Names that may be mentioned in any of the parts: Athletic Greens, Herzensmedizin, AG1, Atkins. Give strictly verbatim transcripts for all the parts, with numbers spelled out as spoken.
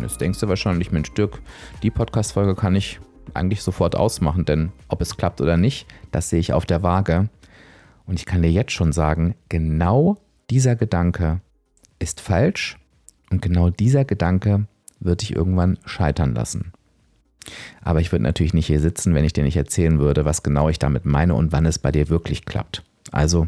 Jetzt denkst du wahrscheinlich, Mensch Dirk, die Podcast-Folge kann ich eigentlich sofort ausmachen, denn ob es klappt oder nicht, das sehe ich auf der Waage. Und ich kann dir jetzt schon sagen, genau dieser Gedanke ist falsch und genau dieser Gedanke wird dich irgendwann scheitern lassen. Aber ich würde natürlich nicht hier sitzen, wenn ich dir nicht erzählen würde, was genau ich damit meine und wann es bei dir wirklich klappt. Also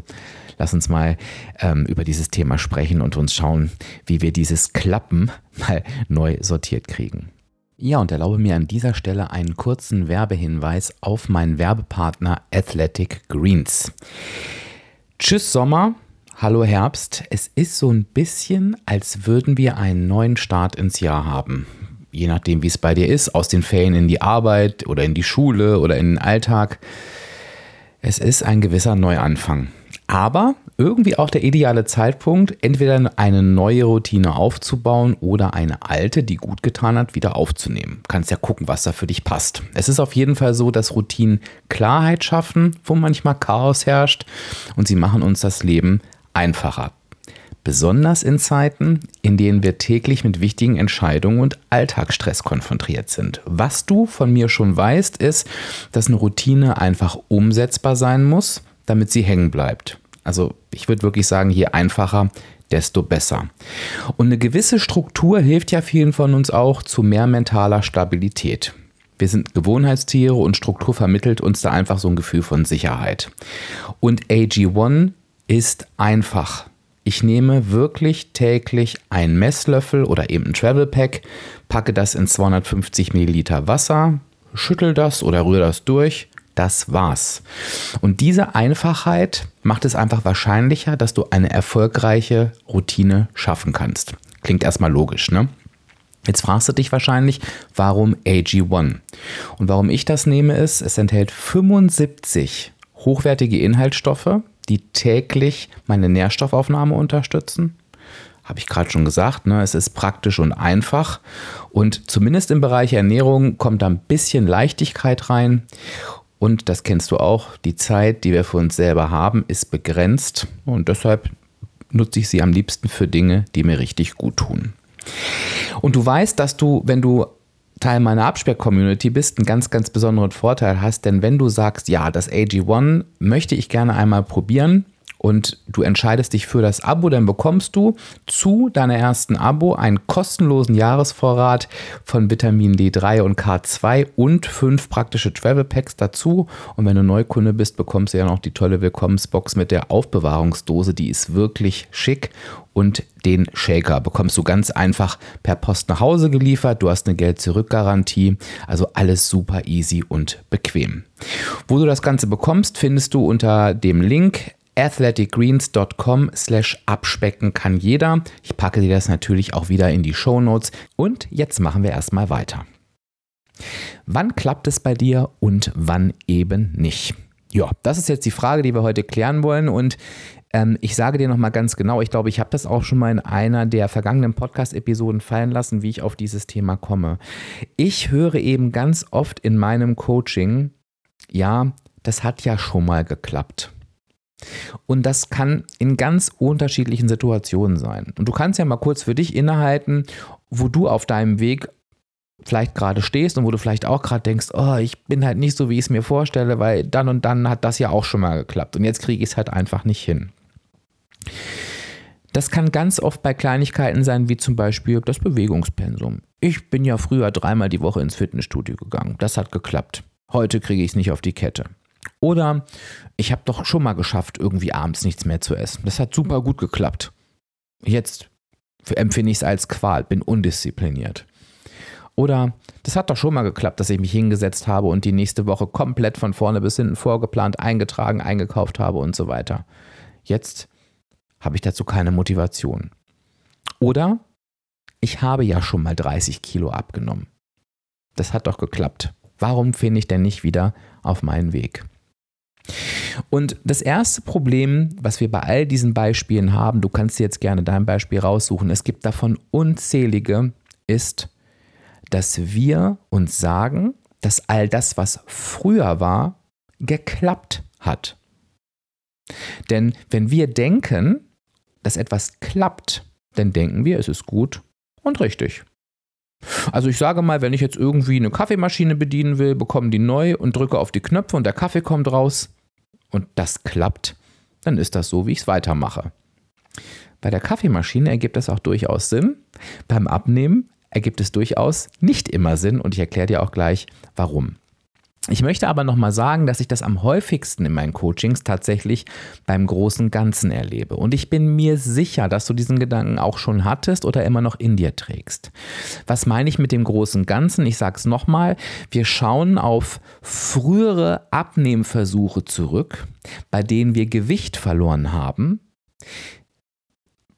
lass uns mal ähm, über dieses Thema sprechen und uns schauen, wie wir dieses Klappen mal neu sortiert kriegen. Ja, und erlaube mir an dieser Stelle einen kurzen Werbehinweis auf meinen Werbepartner Athletic Greens. Tschüss Sommer, hallo Herbst. Es ist so ein bisschen, als würden wir einen neuen Start ins Jahr haben. Je nachdem, wie es bei dir ist, aus den Ferien in die Arbeit oder in die Schule oder in den Alltag. Es ist ein gewisser Neuanfang, aber irgendwie auch der ideale Zeitpunkt, entweder eine neue Routine aufzubauen oder eine alte, die gut getan hat, wieder aufzunehmen. Du kannst ja gucken, was da für dich passt. Es ist auf jeden Fall so, dass Routinen Klarheit schaffen, wo manchmal Chaos herrscht, und sie machen uns das Leben einfacher. Besonders in Zeiten, in denen wir täglich mit wichtigen Entscheidungen und Alltagsstress konfrontiert sind. Was du von mir schon weißt, ist, dass eine Routine einfach umsetzbar sein muss, damit sie hängen bleibt. Also ich würde wirklich sagen, je einfacher, desto besser. Und eine gewisse Struktur hilft ja vielen von uns auch zu mehr mentaler Stabilität. Wir sind Gewohnheitstiere und Struktur vermittelt uns da einfach so ein Gefühl von Sicherheit. Und A G eins ist einfach. Ich nehme wirklich täglich einen Messlöffel oder eben ein Travel Pack, packe das in zweihundertfünfzig Milliliter Wasser, schüttel das oder rühre das durch. Das war's. Und diese Einfachheit macht es einfach wahrscheinlicher, dass du eine erfolgreiche Routine schaffen kannst. Klingt erstmal logisch, ne? Jetzt fragst du dich wahrscheinlich, warum A G eins? Und warum ich das nehme ist, es enthält fünfundsiebzig hochwertige Inhaltsstoffe, die täglich meine Nährstoffaufnahme unterstützen. Habe ich gerade schon gesagt, ne? Es ist praktisch und einfach. Und zumindest im Bereich Ernährung kommt da ein bisschen Leichtigkeit rein. Und das kennst du auch, die Zeit, die wir für uns selber haben, ist begrenzt. Und deshalb nutze ich sie am liebsten für Dinge, die mir richtig gut tun. Und du weißt, dass du, wenn du Teil meiner Abspeck-Community bist, einen ganz, ganz besonderen Vorteil hast, denn wenn du sagst, ja, das A G eins möchte ich gerne einmal probieren und du entscheidest dich für das Abo, dann bekommst du zu deiner ersten Abo einen kostenlosen Jahresvorrat von Vitamin D drei und K zwei und fünf praktische Travel Packs dazu. Und wenn du Neukunde bist, bekommst du ja noch die tolle Willkommensbox mit der Aufbewahrungsdose, die ist wirklich schick. Und den Shaker bekommst du ganz einfach per Post nach Hause geliefert. Du hast eine Geld-Zurück-Garantie. Also alles super easy und bequem. Wo du das Ganze bekommst, findest du unter dem Link athleticgreens.com slash abspecken kann jeder. Ich packe dir das natürlich auch wieder in die Shownotes. Und jetzt machen wir erstmal weiter. Wann klappt es bei dir und wann eben nicht? Ja, das ist jetzt die Frage, die wir heute klären wollen, und ähm, ich sage dir nochmal ganz genau, ich glaube, ich habe das auch schon mal in einer der vergangenen Podcast-Episoden fallen lassen, wie ich auf dieses Thema komme. Ich höre eben ganz oft in meinem Coaching, ja, das hat ja schon mal geklappt. Und das kann in ganz unterschiedlichen Situationen sein. Und du kannst ja mal kurz für dich innehalten, wo du auf deinem Weg vielleicht gerade stehst und wo du vielleicht auch gerade denkst, oh, ich bin halt nicht so, wie ich es mir vorstelle, weil dann und dann hat das ja auch schon mal geklappt und jetzt kriege ich es halt einfach nicht hin. Das kann ganz oft bei Kleinigkeiten sein, wie zum Beispiel das Bewegungspensum. Ich bin ja früher dreimal die Woche ins Fitnessstudio gegangen, das hat geklappt. Heute kriege ich es nicht auf die Kette. Oder ich habe doch schon mal geschafft, irgendwie abends nichts mehr zu essen. Das hat super gut geklappt. Jetzt empfinde ich es als Qual, bin undiszipliniert. Oder das hat doch schon mal geklappt, dass ich mich hingesetzt habe und die nächste Woche komplett von vorne bis hinten vorgeplant, eingetragen, eingekauft habe und so weiter. Jetzt habe ich dazu keine Motivation. Oder Ich habe ja schon mal dreißig Kilo abgenommen. Das hat doch geklappt. Warum finde ich denn nicht wieder auf meinen Weg? Und das erste Problem, was wir bei all diesen Beispielen haben, du kannst dir jetzt gerne dein Beispiel raussuchen, es gibt davon unzählige, ist, dass wir uns sagen, dass all das, was früher war, geklappt hat. Denn wenn wir denken, dass etwas klappt, dann denken wir, es ist gut und richtig. Also ich sage mal, wenn ich jetzt irgendwie eine Kaffeemaschine bedienen will, bekomme die neu und drücke auf die Knöpfe und der Kaffee kommt raus und das klappt, dann ist das so, wie ich es weitermache. Bei der Kaffeemaschine ergibt das auch durchaus Sinn. Beim Abnehmen ergibt es durchaus nicht immer Sinn und ich erkläre dir auch gleich, warum. Ich möchte aber nochmal sagen, dass ich das am häufigsten in meinen Coachings tatsächlich beim großen Ganzen erlebe. Und ich bin mir sicher, dass du diesen Gedanken auch schon hattest oder immer noch in dir trägst. Was meine ich mit dem großen Ganzen? Ich sage es nochmal, wir schauen auf frühere Abnehmversuche zurück, bei denen wir Gewicht verloren haben,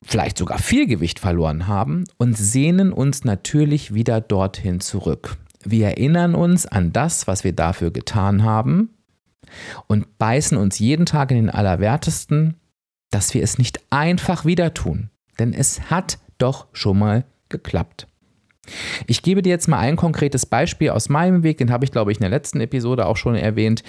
vielleicht sogar viel Gewicht verloren haben und sehnen uns natürlich wieder dorthin zurück. Wir erinnern uns an das, was wir dafür getan haben und beißen uns jeden Tag in den Allerwertesten, dass wir es nicht einfach wieder tun. Denn es hat doch schon mal geklappt. Ich gebe dir jetzt mal ein konkretes Beispiel aus meinem Weg, den habe ich, glaube ich, in der letzten Episode auch schon erwähnt.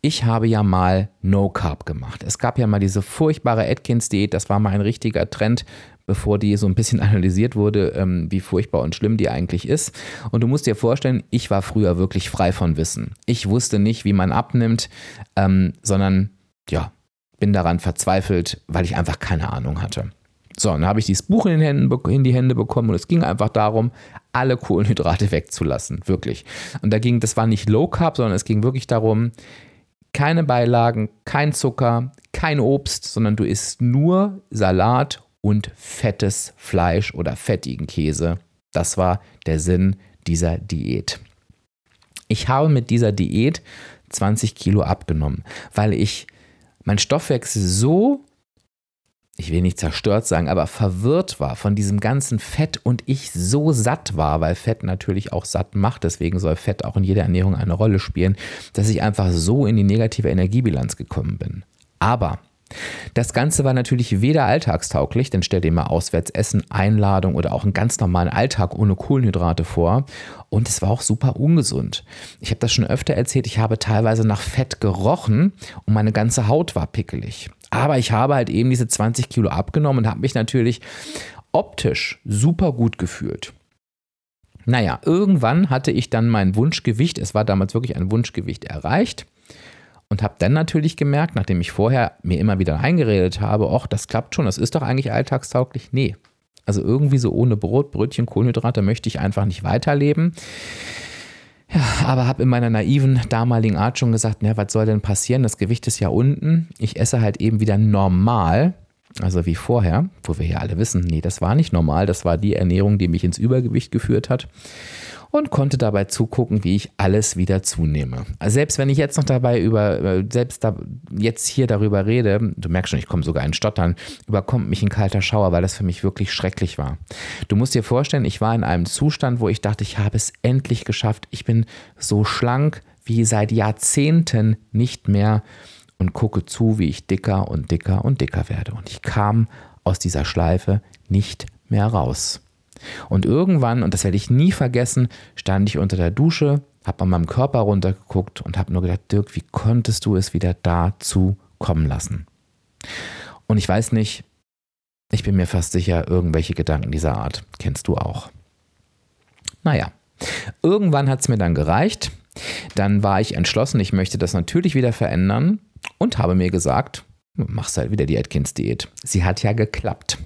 Ich habe ja mal No Carb gemacht. Es gab ja mal diese furchtbare Atkins-Diät, das war mal ein richtiger Trend, bevor die so ein bisschen analysiert wurde, wie furchtbar und schlimm die eigentlich ist. Und du musst dir vorstellen, ich war früher wirklich frei von Wissen. Ich wusste nicht, wie man abnimmt, ähm, sondern ja, bin daran verzweifelt, weil ich einfach keine Ahnung hatte. So, dann habe ich dieses Buch in, den Händen, in die Hände bekommen und es ging einfach darum, alle Kohlenhydrate wegzulassen, wirklich. Und da ging, das war nicht Low Carb, sondern es ging wirklich darum, keine Beilagen, kein Zucker, kein Obst, sondern du isst nur Salat und fettes Fleisch oder fettigen Käse. Das war der Sinn dieser Diät. Ich habe mit dieser Diät zwanzig Kilo abgenommen, weil ich mein Stoffwechsel so, ich will nicht zerstört sagen, aber verwirrt war von diesem ganzen Fett und ich so satt war, weil Fett natürlich auch satt macht, deswegen soll Fett auch in jeder Ernährung eine Rolle spielen, dass ich einfach so in die negative Energiebilanz gekommen bin. Aber das Ganze war natürlich weder alltagstauglich, denn stell dir mal Auswärtsessen, Einladung oder auch einen ganz normalen Alltag ohne Kohlenhydrate vor. Und es war auch super ungesund. Ich habe das schon öfter erzählt, ich habe teilweise nach Fett gerochen und meine ganze Haut war pickelig. Aber ich habe halt eben diese zwanzig Kilo abgenommen und habe mich natürlich optisch super gut gefühlt. Naja, irgendwann hatte ich dann mein Wunschgewicht, es war damals wirklich ein Wunschgewicht, erreicht. Und habe dann natürlich gemerkt, nachdem ich vorher mir immer wieder eingeredet habe, ach, das klappt schon, das ist doch eigentlich alltagstauglich. Nee, also irgendwie so ohne Brot, Brötchen, Kohlenhydrate möchte ich einfach nicht weiterleben. Ja, aber habe in meiner naiven damaligen Art schon gesagt, na, was soll denn passieren, das Gewicht ist ja unten. Ich esse halt eben wieder normal, also wie vorher, wo wir ja alle wissen, nee, das war nicht normal, das war die Ernährung, die mich ins Übergewicht geführt hat. Und konnte dabei zugucken, wie ich alles wieder zunehme. Also selbst wenn ich jetzt noch dabei über, selbst da, jetzt hier darüber rede, du merkst schon, ich komme sogar in Stottern, überkommt mich ein kalter Schauer, weil das für mich wirklich schrecklich war. Du musst dir vorstellen, ich war in einem Zustand, wo ich dachte, ich habe es endlich geschafft. Ich bin so schlank wie seit Jahrzehnten nicht mehr und gucke zu, wie ich dicker und dicker und dicker werde. Und ich kam aus dieser Schleife nicht mehr raus. Und irgendwann, und das werde ich nie vergessen, stand ich unter der Dusche, habe an meinem Körper runtergeguckt und habe nur gedacht, Dirk, wie konntest du es wieder dazu kommen lassen? Und ich weiß nicht, ich bin mir fast sicher, irgendwelche Gedanken dieser Art kennst du auch. Naja, irgendwann hat es mir dann gereicht. Dann war ich entschlossen, ich möchte das natürlich wieder verändern und habe mir gesagt, machst halt wieder die Atkins-Diät. Sie hat ja geklappt.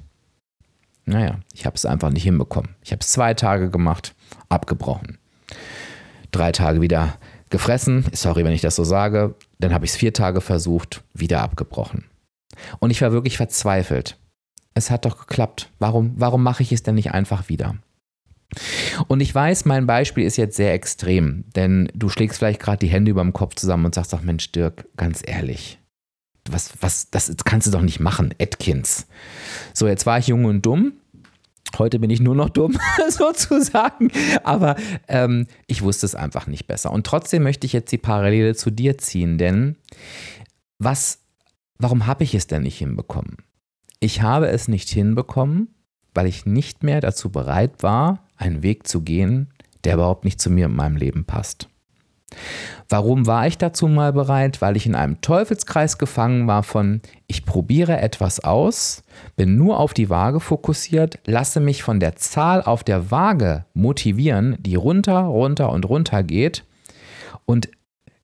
Naja, ich habe es einfach nicht hinbekommen. Ich habe es zwei Tage gemacht, abgebrochen. Drei Tage wieder gefressen, sorry, wenn ich das so sage. Dann habe ich es vier Tage versucht, wieder abgebrochen. Und ich war wirklich verzweifelt. Es hat doch geklappt. Warum, warum mache ich es denn nicht einfach wieder? Und ich weiß, mein Beispiel ist jetzt sehr extrem, denn du schlägst vielleicht gerade die Hände über dem Kopf zusammen und sagst, ach Mensch, Dirk, ganz ehrlich. Was, was, das kannst du doch nicht machen, Atkins. So, jetzt war ich jung und dumm Heute bin ich nur noch dumm, sozusagen, aber ähm, ich wusste es einfach nicht besser. Und trotzdem möchte ich jetzt die Parallele zu dir ziehen, denn was, warum habe ich es denn nicht hinbekommen? Ich habe es nicht hinbekommen, weil ich nicht mehr dazu bereit war, einen Weg zu gehen, der überhaupt nicht zu mir und meinem Leben passt. Warum war ich dazu mal bereit? Weil ich in einem Teufelskreis gefangen war von, ich probiere etwas aus, bin nur auf die Waage fokussiert, lasse mich von der Zahl auf der Waage motivieren, die runter, runter und runter geht und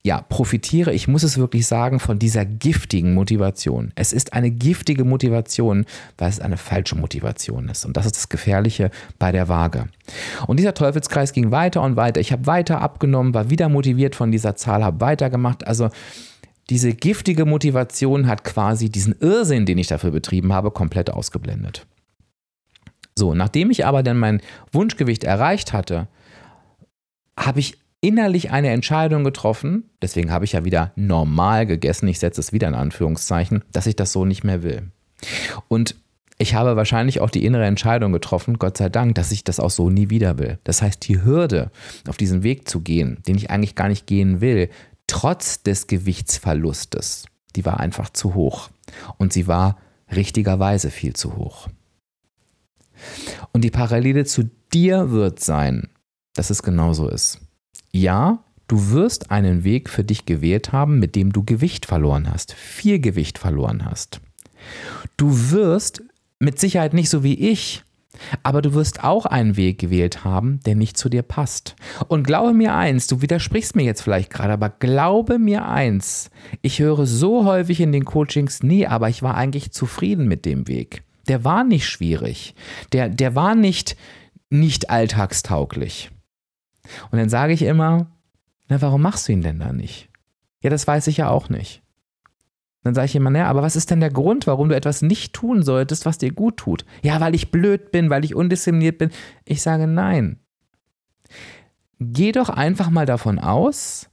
ja, profitiere, ich muss es wirklich sagen, von dieser giftigen Motivation. Es ist eine giftige Motivation, weil es eine falsche Motivation ist. Und das ist das Gefährliche bei der Waage. Und dieser Teufelskreis ging weiter und weiter. Ich habe weiter abgenommen, war wieder motiviert von dieser Zahl, habe weitergemacht. Also diese giftige Motivation hat quasi diesen Irrsinn, den ich dafür betrieben habe, komplett ausgeblendet. So, nachdem ich aber dann mein Wunschgewicht erreicht hatte, habe ich innerlich eine Entscheidung getroffen, deswegen habe ich ja wieder normal gegessen, ich setze es wieder in Anführungszeichen, dass ich das so nicht mehr will. Und ich habe wahrscheinlich auch die innere Entscheidung getroffen, Gott sei Dank, dass ich das auch so nie wieder will. Das heißt, die Hürde, auf diesen Weg zu gehen, den ich eigentlich gar nicht gehen will, trotz des Gewichtsverlustes, die war einfach zu hoch. Und sie war richtigerweise viel zu hoch. Und die Parallele zu dir wird sein, dass es genauso ist. Ja, du wirst einen Weg für dich gewählt haben, mit dem du Gewicht verloren hast, viel Gewicht verloren hast. Du wirst mit Sicherheit nicht so wie ich, aber du wirst auch einen Weg gewählt haben, der nicht zu dir passt. Und glaube mir eins, du widersprichst mir jetzt vielleicht gerade, aber glaube mir eins, ich höre so häufig in den Coachings, nee, aber ich war eigentlich zufrieden mit dem Weg. Der war nicht schwierig, der, der war nicht, nicht alltagstauglich. Und dann sage ich immer, na, warum machst du ihn denn da nicht? Ja, das weiß ich ja auch nicht. Dann sage ich immer, na, aber was ist denn der Grund, warum du etwas nicht tun solltest, was dir gut tut? Ja, weil ich blöd bin, weil ich undiszipliniert bin. Ich sage, nein. Geh doch einfach mal davon aus,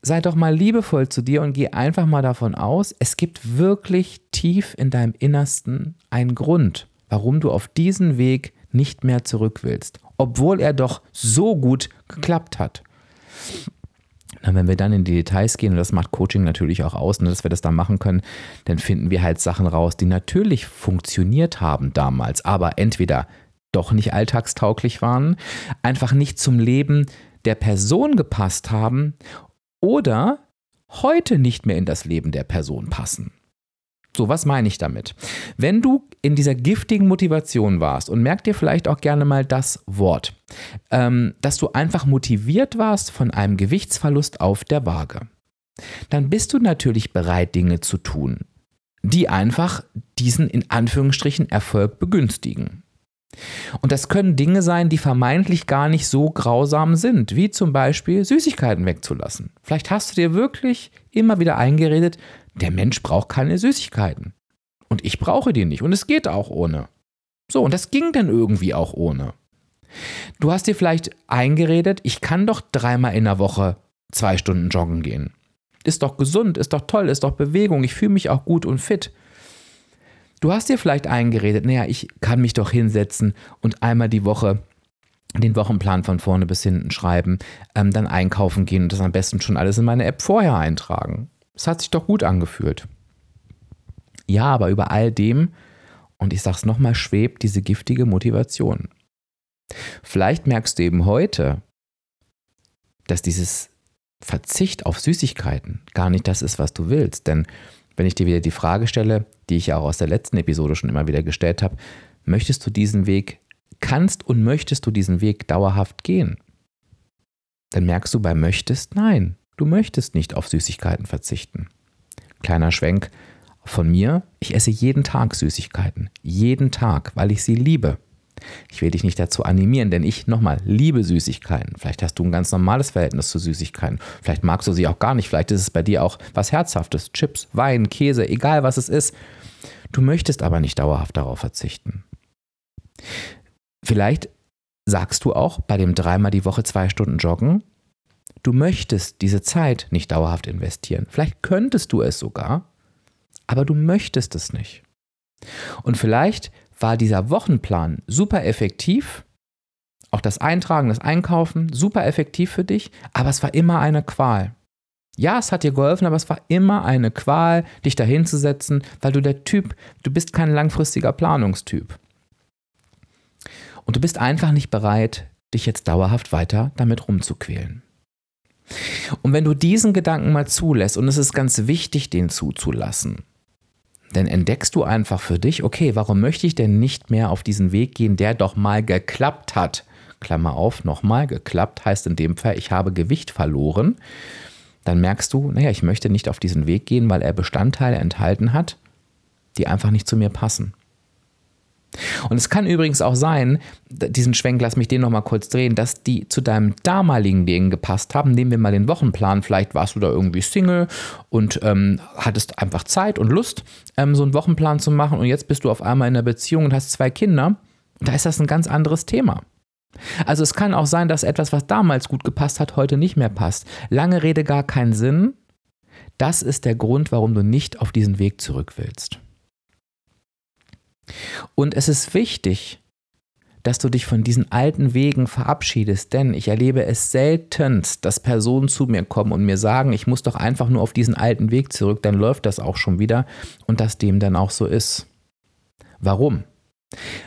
sei doch mal liebevoll zu dir und geh einfach mal davon aus, es gibt wirklich tief in deinem Innersten einen Grund, warum du auf diesen Weg nicht mehr zurück willst, obwohl er doch so gut geklappt hat. Und wenn wir dann in die Details gehen, und das macht Coaching natürlich auch aus, dass wir das dann machen können, dann finden wir halt Sachen raus, die natürlich funktioniert haben damals, aber entweder doch nicht alltagstauglich waren, einfach nicht zum Leben der Person gepasst haben oder heute nicht mehr in das Leben der Person passen. So, was meine ich damit? Wenn du in dieser giftigen Motivation warst, und merk dir vielleicht auch gerne mal das Wort, ähm, dass du einfach motiviert warst von einem Gewichtsverlust auf der Waage, dann bist du natürlich bereit, Dinge zu tun, die einfach diesen in Anführungsstrichen Erfolg begünstigen. Und das können Dinge sein, die vermeintlich gar nicht so grausam sind, wie zum Beispiel Süßigkeiten wegzulassen. Vielleicht hast du dir wirklich immer wieder eingeredet, der Mensch braucht keine Süßigkeiten. Und ich brauche die nicht. Und es geht auch ohne. So, und das ging dann irgendwie auch ohne. Du hast dir vielleicht eingeredet, ich kann doch dreimal in der Woche zwei Stunden joggen gehen. Ist doch gesund, ist doch toll, ist doch Bewegung. Ich fühle mich auch gut und fit. Du hast dir vielleicht eingeredet, naja, ich kann mich doch hinsetzen und einmal die Woche den Wochenplan von vorne bis hinten schreiben, ähm, dann einkaufen gehen und das am besten schon alles in meine App vorher eintragen. Es hat sich doch gut angefühlt. Ja, aber über all dem, und ich sag's nochmal, schwebt diese giftige Motivation. Vielleicht merkst du eben heute, dass dieses Verzicht auf Süßigkeiten gar nicht das ist, was du willst. Denn wenn ich dir wieder die Frage stelle, die ich ja auch aus der letzten Episode schon immer wieder gestellt habe, möchtest du diesen Weg, kannst und möchtest du diesen Weg dauerhaft gehen? Dann merkst du bei möchtest, nein. Du möchtest nicht auf Süßigkeiten verzichten. Kleiner Schwenk von mir, ich esse jeden Tag Süßigkeiten. Jeden Tag, weil ich sie liebe. Ich will dich nicht dazu animieren, denn ich, nochmal, liebe Süßigkeiten. Vielleicht hast du ein ganz normales Verhältnis zu Süßigkeiten. Vielleicht magst du sie auch gar nicht. Vielleicht ist es bei dir auch was Herzhaftes. Chips, Wein, Käse, egal was es ist. Du möchtest aber nicht dauerhaft darauf verzichten. Vielleicht sagst du auch, bei dem dreimal die Woche zwei Stunden joggen, du möchtest diese Zeit nicht dauerhaft investieren. Vielleicht könntest du es sogar, aber du möchtest es nicht. Und vielleicht war dieser Wochenplan super effektiv, auch das Eintragen, das Einkaufen, super effektiv für dich, aber es war immer eine Qual. Ja, es hat dir geholfen, aber es war immer eine Qual, dich da hinzusetzen, weil du der Typ, du bist kein langfristiger Planungstyp. Und du bist einfach nicht bereit, dich jetzt dauerhaft weiter damit rumzuquälen. Und wenn du diesen Gedanken mal zulässt, und es ist ganz wichtig, den zuzulassen, dann entdeckst du einfach für dich, okay, warum möchte ich denn nicht mehr auf diesen Weg gehen, der doch mal geklappt hat? Klammer auf, nochmal, geklappt heißt in dem Fall, ich habe Gewicht verloren. Dann merkst du, naja, ich möchte nicht auf diesen Weg gehen, weil er Bestandteile enthalten hat, die einfach nicht zu mir passen. Und es kann übrigens auch sein, diesen Schwenk, lass mich den nochmal kurz drehen, dass die zu deinem damaligen Leben gepasst haben. Nehmen wir mal den Wochenplan, vielleicht warst du da irgendwie Single und ähm, hattest einfach Zeit und Lust, ähm, so einen Wochenplan zu machen, und jetzt bist du auf einmal in einer Beziehung und hast zwei Kinder, und da ist das ein ganz anderes Thema. Also es kann auch sein, dass etwas, was damals gut gepasst hat, heute nicht mehr passt. Lange Rede, gar keinen Sinn. Das ist der Grund, warum du nicht auf diesen Weg zurück willst. Und es ist wichtig, dass du dich von diesen alten Wegen verabschiedest, denn ich erlebe es seltenst, dass Personen zu mir kommen und mir sagen, ich muss doch einfach nur auf diesen alten Weg zurück, dann läuft das auch schon wieder, und dass dem dann auch so ist. Warum?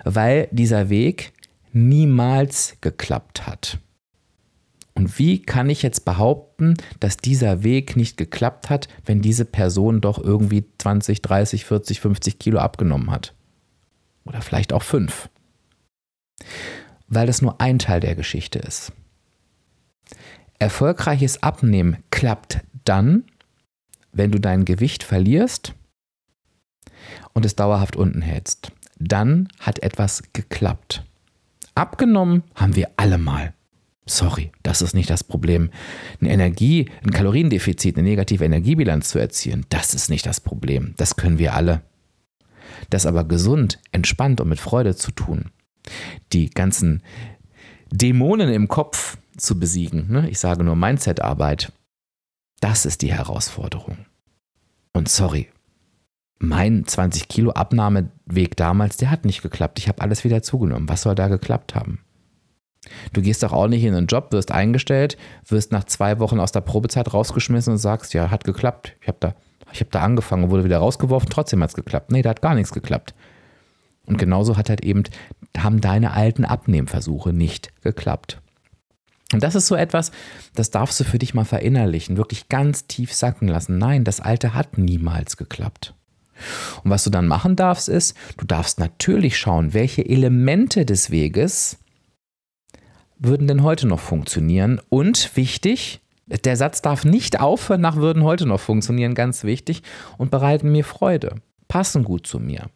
Weil dieser Weg niemals geklappt hat. Und wie kann ich jetzt behaupten, dass dieser Weg nicht geklappt hat, wenn diese Person doch irgendwie zwanzig, dreißig, vierzig, fünfzig Kilo abgenommen hat? Oder vielleicht auch fünf. Weil das nur ein Teil der Geschichte ist. Erfolgreiches Abnehmen klappt dann, wenn du dein Gewicht verlierst und es dauerhaft unten hältst. Dann hat etwas geklappt. Abgenommen haben wir alle mal. Sorry, das ist nicht das Problem. Eine Energie, ein Kaloriendefizit, eine negative Energiebilanz zu erzielen, das ist nicht das Problem. Das können wir alle. Das aber gesund, entspannt und mit Freude zu tun, die ganzen Dämonen im Kopf zu besiegen, ne? Ich sage nur Mindset-Arbeit, das ist die Herausforderung. Und sorry, mein zwanzig Kilo Abnahmeweg damals, der hat nicht geklappt. Ich habe alles wieder zugenommen. Was soll da geklappt haben? Du gehst doch auch nicht in einen Job, wirst eingestellt, wirst nach zwei Wochen aus der Probezeit rausgeschmissen und sagst, ja, hat geklappt. Ich habe da, ich habe da angefangen und wurde wieder rausgeworfen, trotzdem hat es geklappt. Nee, da hat gar nichts geklappt. Und genauso hat halt eben, haben deine alten Abnehmversuche nicht geklappt. Und das ist so etwas, das darfst du für dich mal verinnerlichen, wirklich ganz tief sacken lassen. Nein, das Alte hat niemals geklappt. Und was du dann machen darfst, ist, du darfst natürlich schauen, welche Elemente des Weges würden denn heute noch funktionieren. Und wichtig, der Satz darf nicht aufhören nach würden heute noch funktionieren, ganz wichtig, und bereiten mir Freude, passen gut zu mir,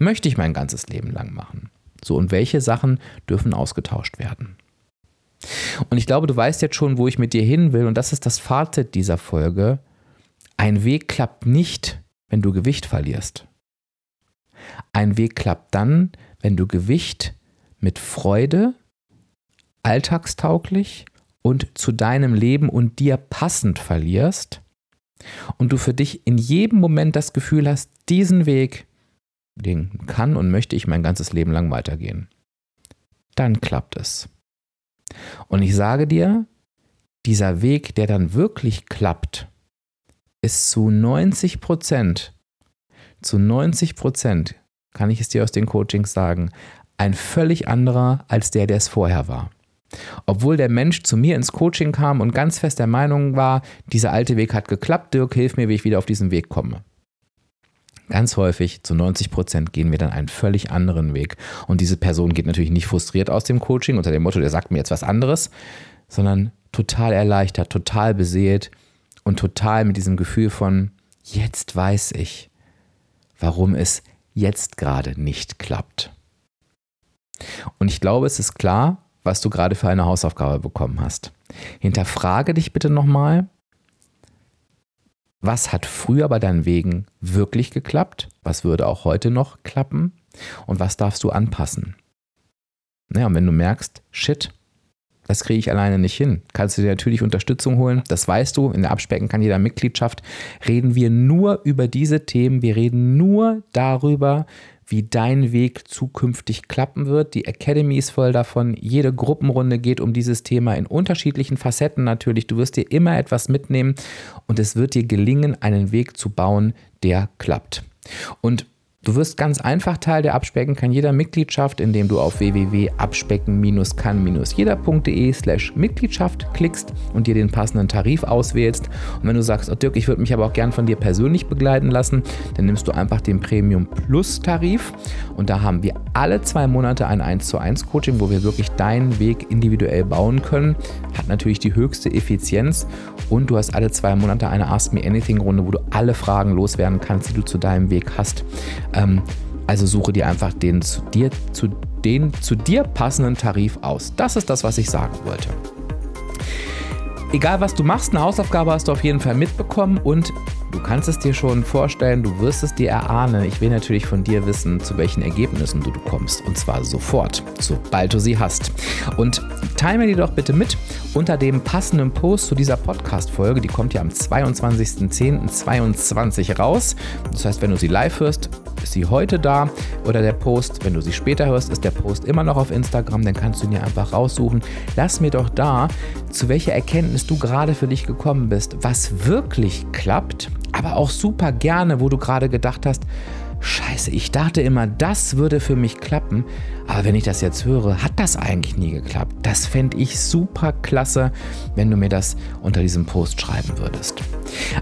möchte ich mein ganzes Leben lang machen. So, und welche Sachen dürfen ausgetauscht werden? Und ich glaube, du weißt jetzt schon, wo ich mit dir hin will, und das ist das Fazit dieser Folge. Ein Weg klappt nicht, wenn du Gewicht verlierst. Ein Weg klappt dann, wenn du Gewicht mit Freude, alltagstauglich und zu deinem Leben und dir passend verlierst, und du für dich in jedem Moment das Gefühl hast, diesen Weg, den kann und möchte ich mein ganzes Leben lang weitergehen. Dann klappt es. Und ich sage dir, dieser Weg, der dann wirklich klappt, ist zu neunzig Prozent, zu neunzig Prozent kann ich es dir aus den Coachings sagen, ein völlig anderer als der, der es vorher war. Obwohl der Mensch zu mir ins Coaching kam und ganz fest der Meinung war, dieser alte Weg hat geklappt, Dirk, hilf mir, wie ich wieder auf diesen Weg komme. Ganz häufig, zu neunzig Prozent, gehen wir dann einen völlig anderen Weg. Und diese Person geht natürlich nicht frustriert aus dem Coaching unter dem Motto, der sagt mir jetzt was anderes, sondern total erleichtert, total beseelt, und total mit diesem Gefühl von, jetzt weiß ich, warum es jetzt gerade nicht klappt. Und ich glaube, es ist klar, was du gerade für eine Hausaufgabe bekommen hast. Hinterfrage dich bitte nochmal, was hat früher bei deinen Wegen wirklich geklappt? Was würde auch heute noch klappen? Und was darfst du anpassen? Naja, und wenn du merkst, shit, das kriege ich alleine nicht hin. Kannst du dir natürlich Unterstützung holen, das weißt du. In der Abspecken kann jeder Mitgliedschaft. Reden wir nur über diese Themen. Wir reden nur darüber, wie dein Weg zukünftig klappen wird. Die Academy ist voll davon. Jede Gruppenrunde geht um dieses Thema in unterschiedlichen Facetten natürlich. Du wirst dir immer etwas mitnehmen und es wird dir gelingen, einen Weg zu bauen, der klappt. Und du wirst ganz einfach Teil der Abspecken kann jeder Mitgliedschaft, indem du auf w w w punkt abspecken dash kann dash jeder punkt de slash Mitgliedschaft klickst und dir den passenden Tarif auswählst. Und wenn du sagst, oh Dirk, ich würde mich aber auch gern von dir persönlich begleiten lassen, dann nimmst du einfach den Premium Plus Tarif und da haben wir alle zwei Monate ein eins zu eins Coaching, wo wir wirklich deinen Weg individuell bauen können. Hat natürlich die höchste Effizienz und du hast alle zwei Monate eine Ask Me Anything Runde, wo du alle Fragen loswerden kannst, die du zu deinem Weg hast. Also suche dir einfach den zu dir, zu, den zu dir passenden Tarif aus. Das ist das, was ich sagen wollte. Egal was du machst, eine Hausaufgabe hast du auf jeden Fall mitbekommen und du kannst es dir schon vorstellen, du wirst es dir erahnen. Ich will natürlich von dir wissen, zu welchen Ergebnissen du, du kommst und zwar sofort, sobald du sie hast. Und teile mir die doch bitte mit unter dem passenden Post zu dieser Podcast-Folge. Die kommt ja am zweiundzwanzigsten zehnten zweitausendzweiundzwanzig raus. Das heißt, wenn du sie live hörst, ist sie heute da oder der Post. Wenn du sie später hörst, ist der Post immer noch auf Instagram. Dann kannst du ihn dir einfach raussuchen. Lass mir doch da, zu welcher Erkenntnis du gerade für dich gekommen bist, was wirklich klappt, aber auch super gerne, wo du gerade gedacht hast, Scheiße, ich dachte immer, das würde für mich klappen, aber wenn ich das jetzt höre, hat das eigentlich nie geklappt. Das fände ich super klasse, wenn du mir das unter diesem Post schreiben würdest.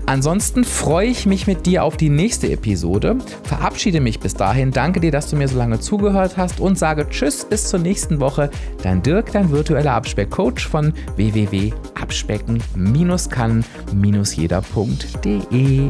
Ansonsten freue ich mich mit dir auf die nächste Episode, verabschiede mich bis dahin, danke dir, dass du mir so lange zugehört hast und sage Tschüss bis zur nächsten Woche, dein Dirk, dein virtueller Abspeck-Coach von w w w punkt abspecken dash kann dash jeder punkt de.